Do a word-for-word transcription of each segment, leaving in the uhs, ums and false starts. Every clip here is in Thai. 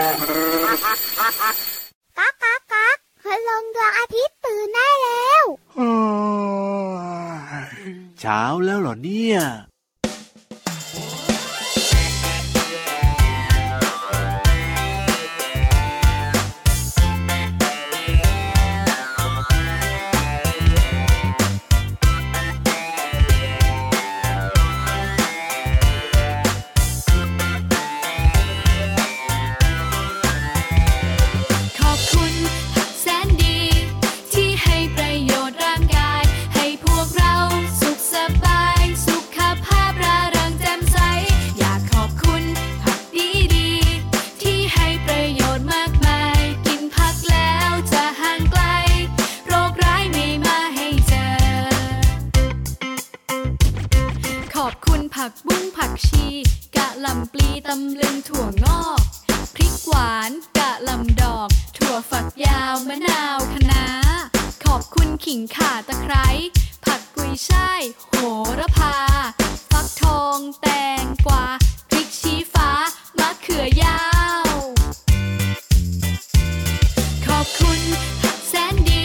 ก๊ากก๊ากก๊ากคืนลงดวงอาทิตย์ตื่นได้แล้วเช้าแล้วเหรอเนี่ยผักบุ้งผักชีกะหล่ำปลีตำลึงถั่วงอกพริกหวานกะหล่ำดอกถั่วฝักยาวมะนาวคะน้าขอบคุณขิงข่าตะไคร้ผักกุยช่ายโหระพาฟักทองแตงกวาพริกชี้ฟ้ามะเขือยาวขอบคุณแสนดี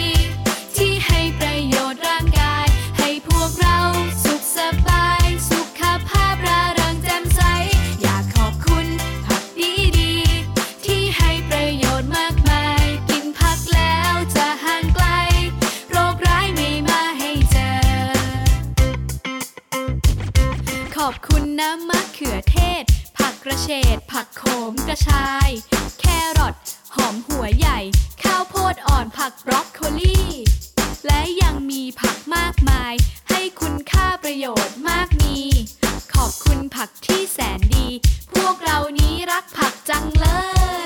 ที่ให้ประโยชน์ร่างกายให้พวกเราสุขสบายขอบคุณน้ำมะเขือเทศผักกระเฉดผักโขมกระชายแครอทหอมหัวใหญ่ข้าวโพดอ่อนผักบรอกโคลีและยังมีผักมากมายให้คุณค่าประโยชน์มากมีขอบคุณผักที่แสนดีพวกเรานี้รักผักจังเลย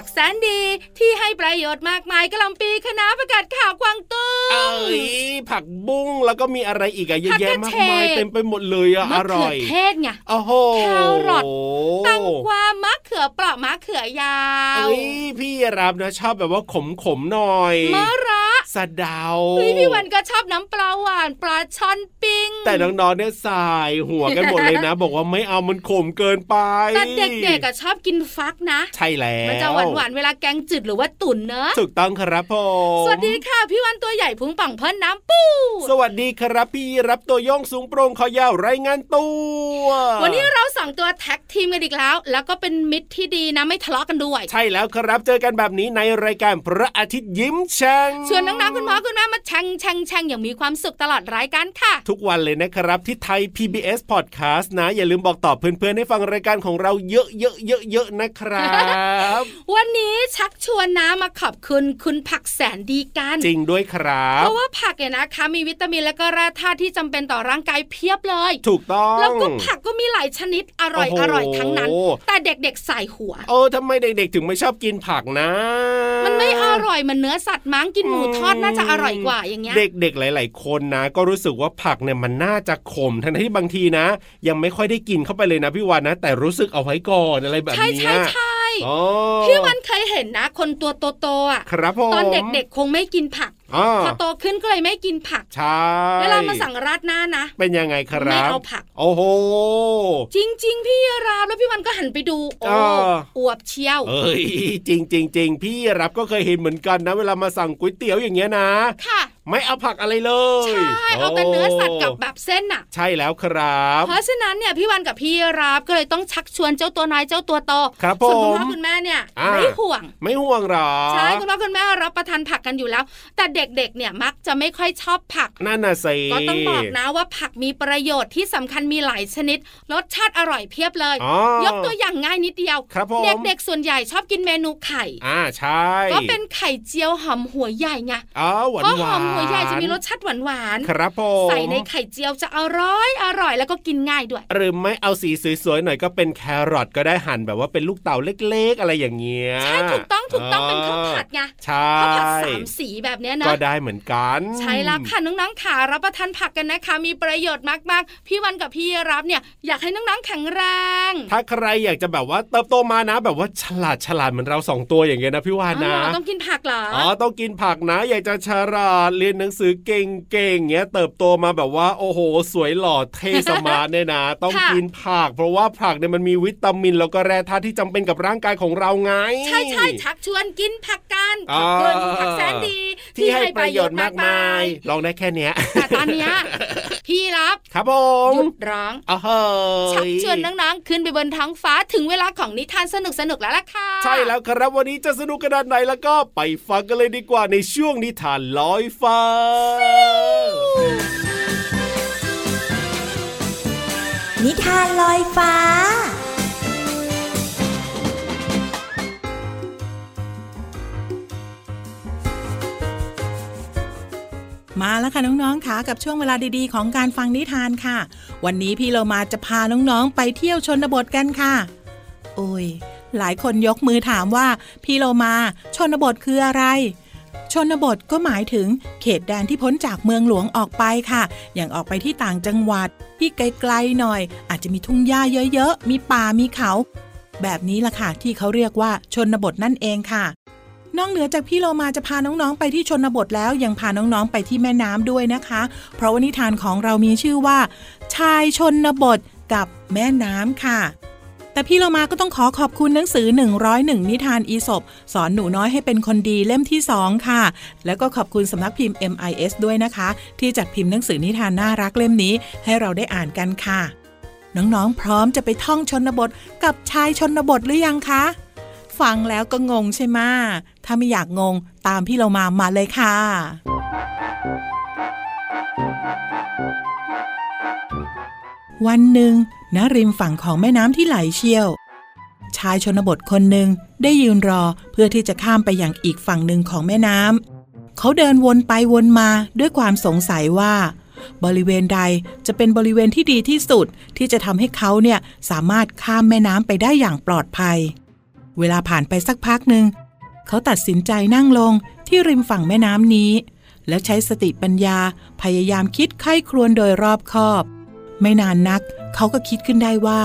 ผักแสนดีที่ให้ประโยชน์มากมายกะหล่ำปีคะน้าผักกาดขาวกวางตุ้งเอ้ยผักบุ้งแล้วก็มีอะไรอีกอะเยอะแยะมากมายเต็มไปหมดเลยอะอร่อยมะเขือเทศไงโอ้โหข้าวรดแตงกวามะเขือเปราะมะเขือยาวเอ้ยพี่รับนะชอบแบบว่าขมๆหน่อยมะระสะเดาพี่วันก็ชอบน้ำปลาหวานปลาช่อนปิ้งแต่น้องๆเนี่ยสายหัวกันหมดเลยนะบอกว่าไม่เอามันขมเกินไปแต่เด็กๆก็ชอบกินฟักนะใช่แล้วมันจะหวานๆเวลาแกงจืดหรือว่าตุ๋นเนอะถูกต้องครับผมสวัสดีค่ะพี่วันตัวใหญ่พุงป่องเพิ่นน้ำปูสวัสดีครับพี่รับตัวโยงสูงโปร่งคอยาวรายงานตัววันนี้เราสองตัวแท็กทีมกันอีกแล้วแล้วก็เป็นมิตรที่ดีนะไม่ทะเลาะกันด้วยใช่แล้วครับเจอกันแบบนี้ในรายการพระอาทิตย์ยิ้มแฉ่งชวนน้องๆคุณพ่อคุณแม่มาแฉ่งแฉ่งแฉ่งอย่างมีความสุขตลอดรายการค่ะทุกวันเลยนะครับที่ไทย พี บี เอส Podcast นะอย่าลืมบอกต่อเพื่อนๆให้ฟังรายการของเราเยอะๆๆๆนะครับวันนี้ชักชวนนะมาขอบคุณคุณผักแสนดีกันจริงด้วยครับเพราะว่าผักเนี่ยนะคะมีวิตามินและก็แร่ธาตุที่จำเป็นต่อร่างกายเพียบเลยถูกต้องแล้วก็ผักก็มีหลายชนิดอร่อย อ, อร่อยทั้งนั้นแต่เด็กๆใส่หัวเออทำไมเด็กๆถึงไม่ชอบกินผักนะมันไม่อร่อยมันเนื้อสัตว์มั้งกินหมูทอดน่าจะอร่อยกว่าอย่างเงี้ยเด็กๆหลายๆคนนะก็รู้สึกว่าผักเนี่ยมันน่าจะขมทั้งที่บางทีนะยังไม่ค่อยได้กินเข้าไปเลยนะพี่วานนะแต่รู้สึกเอาไว้ก่อนอะไรแบบนี้ใช่ใช่พี่วันเคยเห็นนะคนตัวโตๆอ่ะตอนเด็กๆคงไม่กินผักพอโตขึ้นก็เลยไม่กินผักใช่เวลามาสั่งราดหน้านะเป็นยังไงครับไม่เอาผักโอ้โหจริงๆพี่รับแล้วพี่วันก็หันไปดูโอ้อวบเชียวเอ้ยจริงๆๆพี่รับก็เคยเห็นเหมือนกันนะเวลามาสั่งก๋วยเตี๋ยวอย่างเงี้ยนะค่ะ ไม่เอาผักอะไรเลยใช่เอาแต่เนื้อสัตว์กับแบบเส้นน่ะใช่แล้วครับเพราะฉะนั้นเนี่ยพี่วันกับพี่รับก็เลยต้องชักชวนเจ้าตัวน้อยเจ้าตัวโตส่วนคุณพ่อคุณแม่เนี่ยไม่ห่วงไม่ห่วงหรอใช่คุณพ่อคุณแม่รับประทานผักกันอยู่แล้วแต่เด็กๆเนี่ยมักจะไม่ค่อยชอบผักนั่นน่ะสิก็ต้องบอกนะว่าผักมีประโยชน์ที่สำคัญมีหลายชนิดรสชาติอร่อยเพียบเลยยกตัวอย่างง่ายนิดเดียวเด็กๆส่วนใหญ่ชอบกินเมนูไข่อ่าใช่ก็เป็นไข่เจียวหอมหัวใหญ่ไงอ๋อหวานหวานหัวใหญ่จะมีรสชาติหวานๆครับผมใส่ในไข่เจียวจะอร่อยอร่อยแล้วก็กินง่ายด้วยหรือไม่เอาสีสวยๆหน่อยก็เป็นแครอทก็ได้หั่นแบบว่าเป็นลูกเต๋าเล็กๆอะไรอย่างเงี้ยใช่ถูกต้องถูกต้องเป็นข้าวผัดไงข้าวผัดสามสีแบบเนี้ยนะก็ได้เหมือนกันใช่แล้วค่ะน้องๆขารับประทานผักกันนะคะมีประโยชน์มากๆพี่วันกับพี่รับเนี่ยอยากให้น้องๆแข็งแรงถ้าใครอยากจะแบบว่าเติบโตมานะแบบว่าฉลาดฉลาดเหมือนเราสองตัวอย่างเงี้ยนะพี่วานนะต้องกินผักเหรออ๋อต้องกินผักนะอยากจะฉลาดเรียนหนังสือเก่งๆอย่างเงี้ยเติบโตมาแบบว่าโอ้โหสวยหล่อเท่สมาร์ทเนี่ยนะต้องกินผักเพราะว่าผักเนี่ยมันมีวิตามินแล้วก็แร่ธาตุที่จำเป็นกับร่างกายของเราไงใช่ใช่ชักชวนกินผักกันขอบคุณผักแสนดีที่ให้ประโยชน์มากมายลองได้แค่เนี้ยแต่ตอนเนี้ยพี่รับครับผมหยุดร้องอ๋อเฮ้ยชักชวนน้องๆขึ้นไปบนท้องฟ้าถึงเวลาของนิทานสนุกๆแล้วล่ะค่ะใช่แล้วครับวันนี้จะสนุกขนาดไหนแล้วก็ไปฟังกันเลยดีกว่าในช่วงนิทานลอยฟ้านิทานลอยฟ้ามาแล้วค่ะน้องๆค่ะกับช่วงเวลาดีๆของการฟังนิทานค่ะวันนี้พี่เรามาจะพาน้องๆไปเที่ยวชนบทกันค่ะโอ้ยหลายคนยกมือถามว่าพี่เรามาชนบทคืออะไรชนบทก็หมายถึงเขตแดนที่พ้นจากเมืองหลวงออกไปค่ะอย่างออกไปที่ต่างจังหวัดที่ไกลๆหน่อยอาจจะมีทุ่งหญ้าเยอะๆมีป่ามีเขาแบบนี้ล่ะค่ะที่เขาเรียกว่าชนบทนั่นเองค่ะนอกเหนือจากพี่โลมาจะพาน้องๆไปที่ชนบทแล้วยังพาน้องๆไปที่แม่น้ำด้วยนะคะเพราะว่านิทานของเรามีชื่อว่าชายชนบทกับแม่น้ำค่ะแต่พี่โลมาก็ต้องขอขอบคุณหนังสือหนึ่งร้อยเอ็ดนิทานอีสปสอนหนูน้อยให้เป็นคนดีเล่มที่สองค่ะแล้วก็ขอบคุณสำนักพิมพ์ เอ็ม ไอ เอส ด้วยนะคะที่จัดพิมพ์หนังสือนิทานน่ารักเล่มนี้ให้เราได้อ่านกันค่ะน้องๆพร้อมจะไปท่องชนบทกับชายชนบทหรือยังคะฟังแล้วก็งงใช่ไหมถ้าไม่อยากงงตามพี่เรามามาเลยค่ะวันหนึ่งณริมฝั่งของแม่น้ำที่ไหลเชี่ยวชายชนบทคนหนึ่งได้ยืนรอเพื่อที่จะข้ามไปยังอีกฝั่งหนึ่งของแม่น้ำเขาเดินวนไปวนมาด้วยความสงสัยว่าบริเวณใดจะเป็นบริเวณที่ดีที่สุดที่จะทำให้เขาเนี่ยสามารถข้ามแม่น้ำไปได้อย่างปลอดภัยเวลาผ่านไปสักพักหนึ่งเขาตัดสินใจนั่งลงที่ริมฝั่งแม่น้ำนี้แล้วใช้สติปัญญาพยายามคิดไข้ครวญโดยรอบคอบไม่นานนักเขาก็คิดขึ้นได้ว่า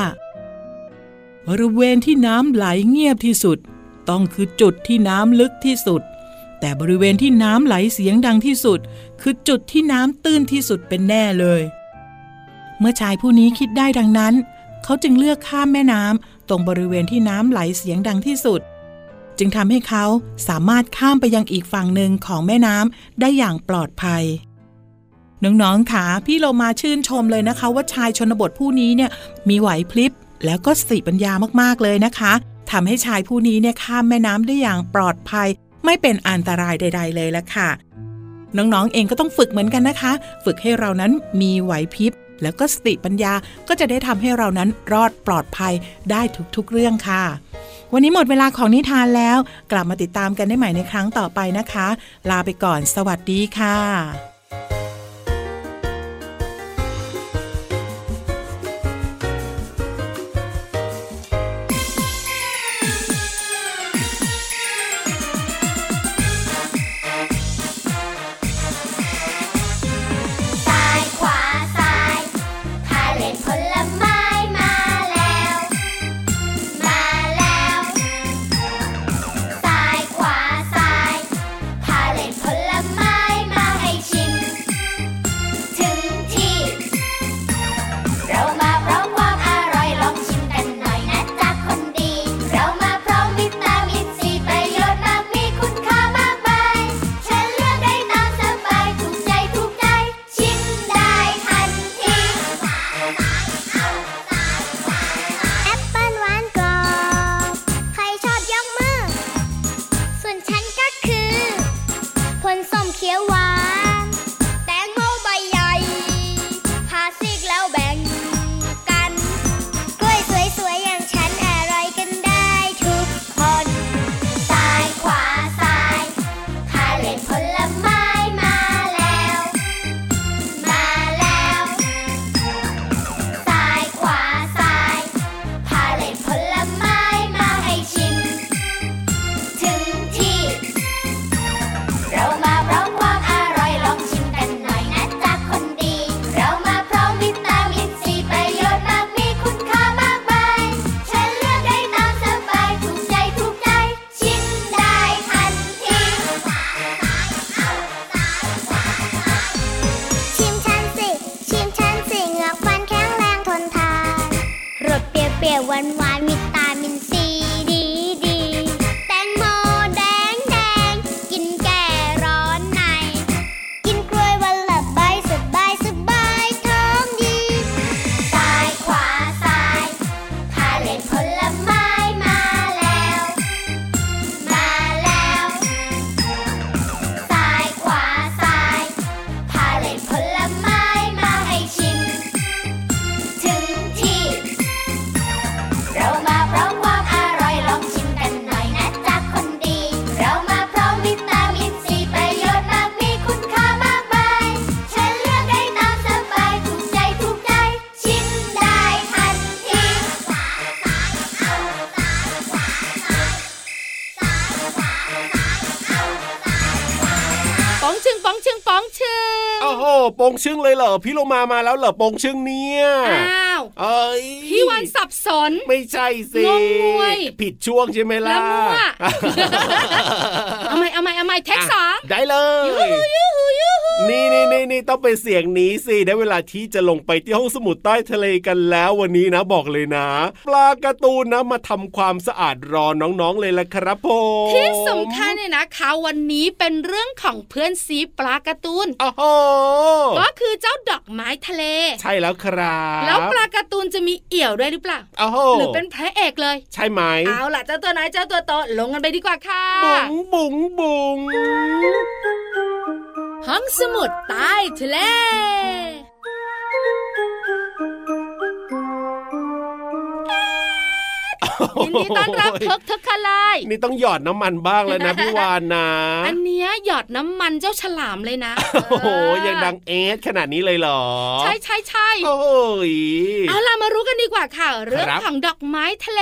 บริเวณที่น้ำไหลเงียบที่สุดต้องคือจุดที่น้ำลึกที่สุดแต่บริเวณที่น้ำไหลเสียงดังที่สุดคือจุดที่น้ำตื้นที่สุดเป็นแน่เลยเมื่อชายผู้นี้คิดได้ดังนั้นเขาจึงเลือกข้ามแม่น้ำตรงบริเวณที่น้ำไหลเสียงดังที่สุดจึงทำให้เขาสามารถข้ามไปยังอีกฝั่งหนึ่งของแม่น้ำได้อย่างปลอดภัยน้องๆค่ะพี่เรามาชื่นชมเลยนะคะว่าชายชนบทผู้นี้เนี่ยมีไหวพริบแล้วก็สติปัญญามากๆเลยนะคะทำให้ชายผู้นี้เนี่ยข้ามแม่น้ำได้อย่างปลอดภัยไม่เป็นอันตรายใดๆเลยละค่ะน้องๆเองก็ต้องฝึกเหมือนกันนะคะฝึกให้เรานั้นมีไหวพริบแล้วก็สติปัญญาก็จะได้ทำให้เรานั้นรอดปลอดภัยได้ทุกๆเรื่องค่ะวันนี้หมดเวลาของนิทานแล้วกลับมาติดตามกันได้ใหม่ในครั้งต่อไปนะคะลาไปก่อนสวัสดีค่ะ เปรี้ยวหวานหวานวิตามินซีดีดีแตงโมแดงแดงกินแก่ร้อนในกินกล้วยวันละใบสบายสบายท้องดีซ้ายขวาซ้ายพาเล่นผลไม้มาแล้วมาแล้วซ้ายขวาซ้ายพาเล่นผลไม้มาให้ชิมถึงที่เรามาพร้อมความอร่อยลองชิมกันหน่อยนะจ๊ะคนดีเรามาพร้อมวิตามินซีประโยชน์มากมีคุณค่ามากมายฉันเลือกได้ตามสบายถูกใจถูกใจชิมได้ทันทีซ้ายซ้ายเอาซ้ายขวาซ้ายซ้ายขวาซ้ายเอาซ้ายขวาป๋องชึ่งป๋องชึ่งป๋องชึ่งโอ้โหป๋องชึ่งเลยเหรอพี่โลมามาแล้วเหรอป๋องชึ่งเนี่ยอ้าวเอ้ยพี่วันสับสนไม่ใช่สิงงงวยผิดช่วงใช่ไหมล่ะเอาใหม่เอาใหม่เอาใหม่เทคสาได้เลยนี่นี่นี่นี่ต้องเป็นเสียงนี้สิได้เวลาที่จะลงไปที่ห้องสมุดใต้ทะเลกันแล้ววันนี้นะบอกเลยนะปลาการ์ตูนนะมาทำความสะอาดรอน้องๆเลยละครับผมที่สำคัญเนี่ยนะคะวันนี้เป็นเรื่องของเพื่อนซีปลาการ์ตูนโอ้โหก็คือเจ้าดอกไม้ทะเลใช่แล้วครับแล้วปลาการ์ตูนจะมีเอี่ยวด้วยหรือเปล่าโอ้โหหรือเป็นพระเอกเลยใช่ไหมเอาล่ะเจ้าตัวไหนเจ้าตัวโตลงกันไปดีกว่าค่ะบุ๋งบุ๋งห้องสมุดใต้ทะเลยินดีต้อนรับเพิกเถอะค่ะเลยนี่ต้องหยอดน้ำมันบ้างแล้วนะพี่วานนะอันเนี้ยหยอดน้ำมันเจ้าฉลามเลยนะโอ้โหยังดังเอสขนาดนี้เลยเหรอใช่ใช่ใช่โอ้ยเอาล่ะมารู้กันดีกว่าค่ะเรื่องของดอกไม้ทะเล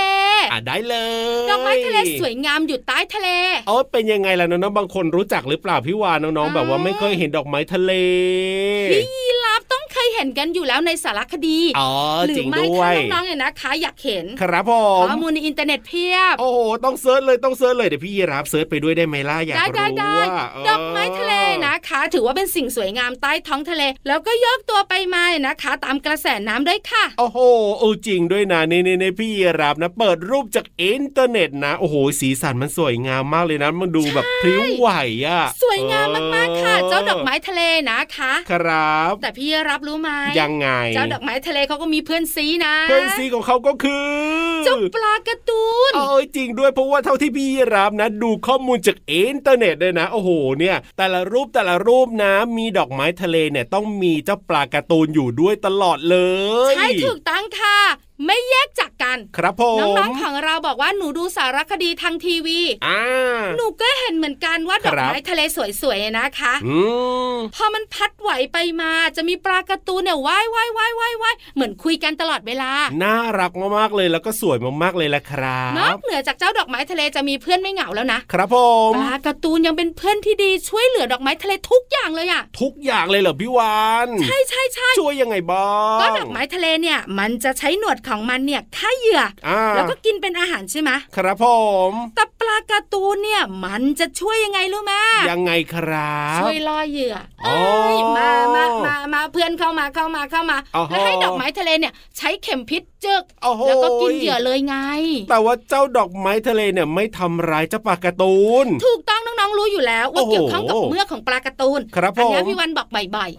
อ่ะได้เลยดอกไม้ทะเลสวยงามอยู่ใต้ทะเลอ๋อเป็นยังไงล่ะน้องๆบางคนรู้จักหรือเปล่าพี่วานน้องๆแบบว่าไม่เคยเห็นดอกไม้ทะเลพี่ยีราฟต้องเคยเห็นกันอยู่แล้วในสารคดีอ๋อจริงด้วยน้องๆเนี่ยนะคะอยากเห็นครับผมข้อมูลในอินเทอร์เน็ตเพียบโอ้โหต้องเซิร์ชเลยต้องเซิร์ชเลยเดี๋ยวพี่ยีราฟเซิร์ชไปด้วยได้ไหมล่ะอยากรู้ว่าดอกไม้ทะเลนะคะถือว่าเป็นสิ่งสวยงามใต้ท้องทะเลแล้วก็ยกตัวไปมานะคะตามกระแสน้ำได้ค่ะโอ้โหโอ้จริงด้วยนะในในในพี่ยีราฟนะเปิดรูปจากอินเทอร์เน็ตนะโอ้โหสีสันมันสวยงามมากเลยนะมันดูแบบพริ้วไหวอ่ะสวยงามมากๆค่ะเจ้าดอกไม้ทะเลนะคะครับแต่พี่ยีราฟรู้ไหมยังไงเจ้าดอกไม้ทะเลเขาก็มีเพื่อนซีนะเพื่อนซีของเขาก็คือเจ้าปลาการ์ตูนเออจริงด้วยเพราะว่าเท่าที่พี่ยีราฟนะดูข้อมูลจากอินเทอร์เน็ตเลยนะโอ้โหเนี่ยแต่ละรูปแต่ละรูปนะมีดอกไม้ทะเลเนี่ยต้องมีเจ้าปลาการ์ตูนอยู่ด้วยตลอดเลยใช่ถูกต้องค่ะไม่แยกจากกันครับผมน้องๆของเราบอกว่าหนูดูสารคดีทางทีวีอ่าหนูก็เห็นเหมือนกันว่าดอกไม้ทะเลสวยๆนะคะอืมพอมันพัดไหวไปมาจะมีปลาการ์ตูนเนี่ยว่ายว่ายว่ายว่ายว่ายเหมือนคุยกันตลอดเวลาน่ารักมากๆเลยแล้วก็สวยมากๆเลยละครับนอกเหนือจากเจ้าดอกไม้ทะเลจะมีเพื่อนไม่เหงาแล้วนะครับผมปลาการ์ตูนยังเป็นเพื่อนที่ดีช่วยเหลือดอกไม้ทะเลทุกอย่างเลยอะทุกอย่างเลยเหรอพี่วานใช่ใช่ใช่ช่วยยังไงบ้างก็ดอกไม้ทะเลเนี่ยมันจะใช้หนวดของมันเนี่ยฆ่าเหยื่อแล้วก็กินเป็นอาหารใช่ไหมครับผมแต่ปลาการ์ตูนเนี่ยมันจะช่วยยังไงรู้ไหมยังไงครับช่วยล่อเหยื่อเอ้ยมามามามาเพื่อนเข้ามาเข้ามาเข้ามาแล้วให้ดอกไม้ทะเลเนี่ยใช้เข็มพิษจึกแล้วก็กินเหยื่อเลยไงแต่ว่าเจ้าดอกไม้ทะเลเนี่ยไม่ทำร้ายเจ้าปลาการ์ตูนถูกต้องน้องๆรู้อยู่แล้วว่าเกี่ยวข้องกับเมือกของปลาการ์ตูนอันนี้พี่วันบอกบ่อย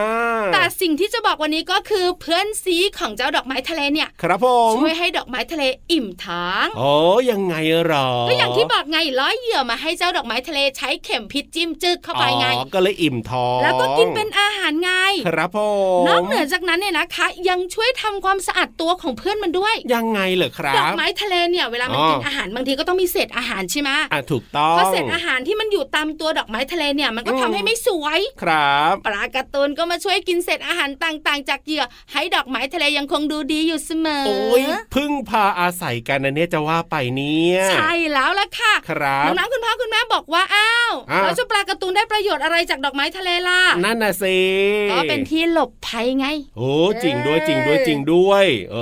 ๆแต่สิ่งที่จะบอกวันนี้ก็คือเพื่อนซีของเจ้าดอกไม้ทะเลเนี่ยครับผมช่วยให้ดอกไม้ทะเลอิ่มท้องอ๋อยังไงหรอก็อย่างที่บอกไงร้อยเหยื่อมาให้เจ้าดอกไม้ทะเลใช้เข็มพิษจิ้มจึกเข้าไปไงอ๋อก็เลยอิ่มท้องแล้วก็กินเป็นอาหารไงครับผมนอกเหนือจากนั้นเนี่ยนะคะยังช่วยทำความสะอาดตัวของเพื่อนมันด้วยยังไงเหรอครับดอกไม้ทะเลเนี่ยเวลามันกินอาหารบางทีก็ต้องมีเศษอาหารใช่ไหมอ่ะถูกต้องเพราะเศษอาหารที่มันอยู่ตามตัวดอกไม้ทะเลเนี่ยมันก็ทำให้ไม่สวยครับปลาการ์ตูนก็มาช่วยกินเศษอาหารต่างๆจากเหยื่อให้ดอกไม้ทะเลยังคงดูดีอยู่เสมอโอ้ยพึ่งพาอาศัยกันนะเนี่ยจะว่าไปเนี่ยใช่แล้วล่ะค่ะครับน้องๆคุณพ่อคุณแม่บอกว่าอ้าวแล้วเจ้าปลาการ์ตูนได้ประโยชน์อะไรจากดอกไม้ทะเลล่ะนั่นน่ะสิก็เป็นที่หลบภัยไงโอ้จริงด้วยจริงด้วยจริงด้วยเอ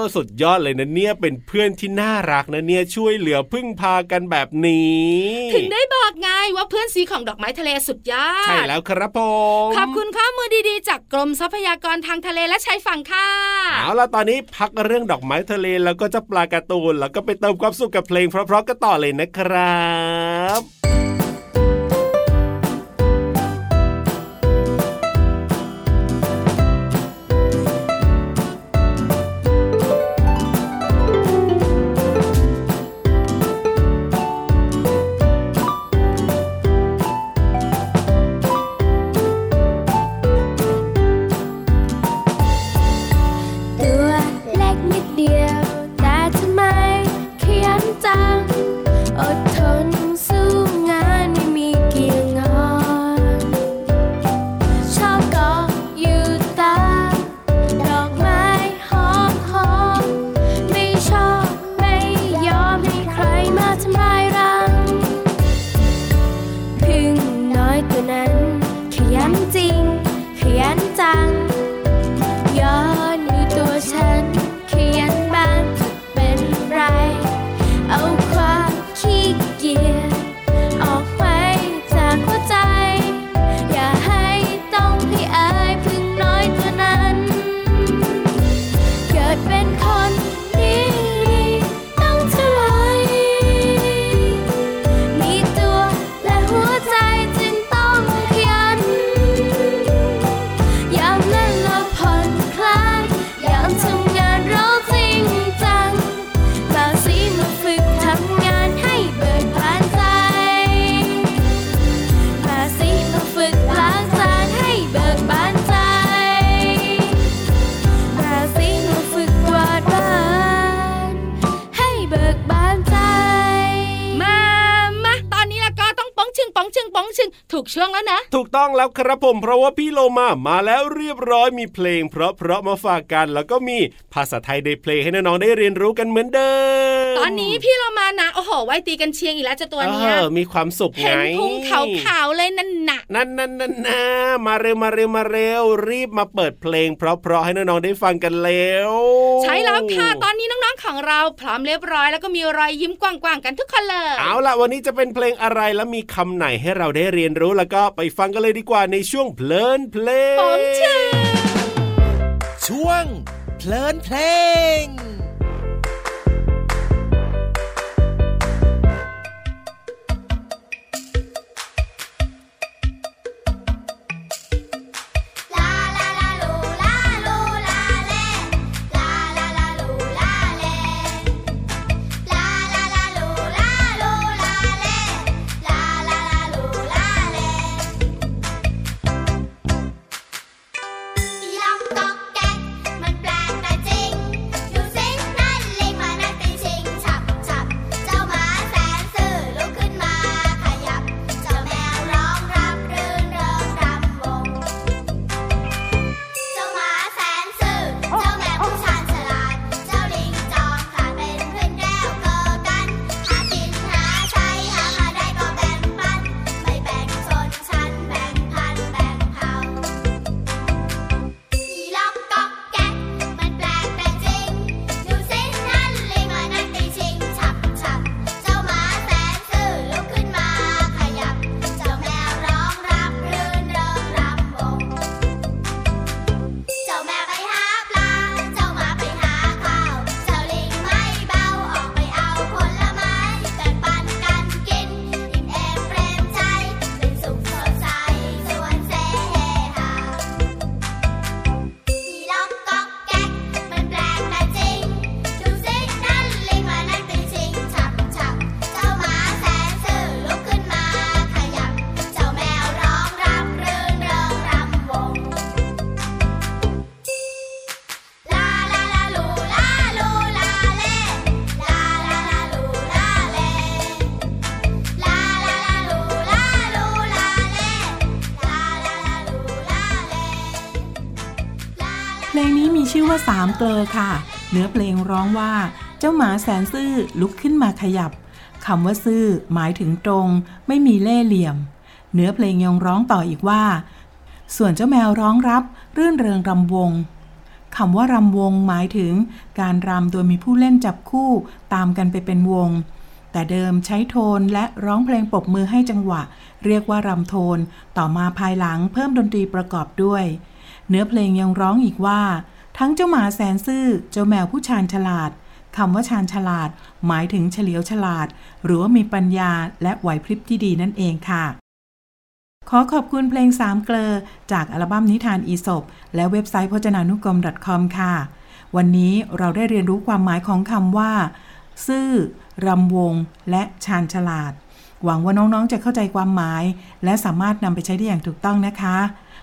อสุดยอดเลยนะเนี่ยเป็นเพื่อนที่น่ารักนะเนี่ยช่วยเหลือพึ่งพากันแบบนี้ถึงได้บอก บอกไงว่าเพื่อนสีของดอกไม้ทะเลสุดยอดใช่แล้วครับผมขอบคุณข้อมูลดีๆจากกรมทรัพยากรทางทะเลและชายฝั่งค่ะเอาล่ะตอนนี้พักเรื่องดอกไม้ทะเลแล้วก็จะปลาการ์ตูนแล้วก็ไปเติมความสุขกับเพลงเพราะๆกันต่อเลยนะครับช่วงแล้วนะถูกต้องแล้วครับผมเพราะว่าพี่โลมามาแล้วเรียบร้อยมีเพลงเพราะๆมาฝากกันแล้วก็มีภาษาไทยในเพลงให้น้องๆได้เรียนรู้กันเหมือนเดิมตอนนี้พี่โลมานะโอ้โหไว้ตีกันเชียงอีกแล้วเจ้าตัวเนี้ยมีความสุขไงเห็นพุงขาวๆเลยนั่นน่ะนั่นๆๆมาเร็วมาเร็วมาเร็วรีบมาเปิดเพลงเพราะๆให้น้องๆได้ฟังกันแล้วใช่แล้วค่ะตอนนี้น้องๆของเราพร้อมเรียบร้อยแล้วก็มีรอยยิ้มกว้างๆกันทุกคนเลยเอาล่ะวันนี้จะเป็นเพลงอะไรและมีคำไหนให้เราได้เรียนรู้แล้วก็ไปฟังกันเลยดีกว่าในช่วงเพลินเพลงของชื่อช่วงเพลินเพลงชื่อว่าสามเกลอค่ะเนื้อเพลงร้องว่าเจ้าหมาแสนซื่อลุกขึ้นมาขยับคำว่าซื่อหมายถึงตรงไม่มีเล่ห์เหลี่ยมเนื้อเพลงยังร้องต่ออีกว่าส่วนเจ้าแมวร้องรับรื่นเริงรำวงคำว่ารำวงหมายถึงการรำโดยมีผู้เล่นจับคู่ตามกันไปเป็นวง แต่เดิมใช้โทนและร้องเพลงปรบมือให้จังหวะเรียกว่ารำโทนต่อมาภายหลังเพิ่มดนตรีประกอบด้วยเนื้อเพลงยังร้องอีกว่าทั้งเจ้าหมาแสนซื่อเจ้าแมวผู้ชาญฉลาดคำว่าชาญฉลาดหมายถึงเฉลียวฉลาดหรือว่ามีปัญญาและไหวพริบที่ดีนั่นเองค่ะขอขอบคุณเพลงสามเกลอจากอัลบั้มนิทานอีสปและเว็บไซต์พจนานุกรม .com ค่ะวันนี้เราได้เรียนรู้ความหมายของคำว่าซื่อรำวงและชาญฉลาดหวังว่าน้องๆจะเข้าใจความหมายและสามารถนำไปใช้ได้อย่างถูกต้องนะคะ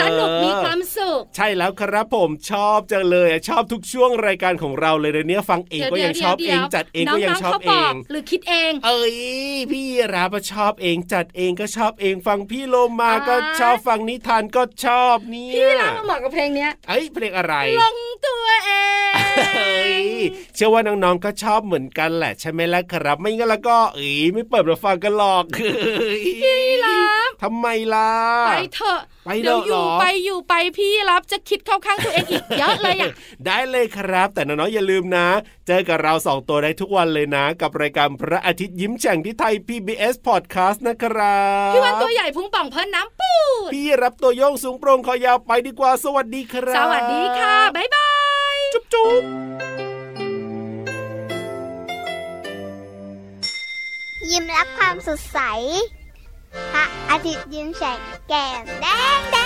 สนุกมีความสุขใช่แล้วครับผมชอบจังเลยชอบทุกช่วงรายการของเราเลยเนี้ยฟังเองก็ยังชอบเองจัดเองก็ยังชอบเองหรือคิดเองเอ้ยพี่รับชอบเองจัดเองก็ชอบเองฟังพี่โลมาก็ชอบฟังนิทานก็ชอบนี่พี่รับมาเหมาะกับเพลงเนี้ยเอ้ยเพลงอะไรลงตัวเองเอ้ยเชื่อว่าน้องๆก็ชอบเหมือนกันแหละใช่ไหมล่ะครับไม่งั้นแล้วก็เอ้ยไม่เปิดมาฟังกันหรอกพี่รับทำไมล่ะไปเถอะเดี๋ยวอยู่ไปอยู่ไปพี่รับจะคิดเข้าข้างตัวเองอีกเยอะเลยอ่ะได้เลยครับแต่น้องๆอย่าลืมนะเจอกับเราสองตัวได้ทุกวันเลยนะกับรายการพระอาทิตย์ยิ้มแฉ่งที่ไทย พี บี เอส Podcast นะครับพี่วันตัวใหญ่พุงป่องเพิ่นน้ำปูดพี่รับตัวโยงสูงโปร่งคอยาวไปดีกว่าสวัสดีครับสวัสดีค่ะบ๊ายบายจุ๊บจุ๊บยิ้มรับความสดใสพระอาทิตย์ยิ้มแฉกแก้มแดง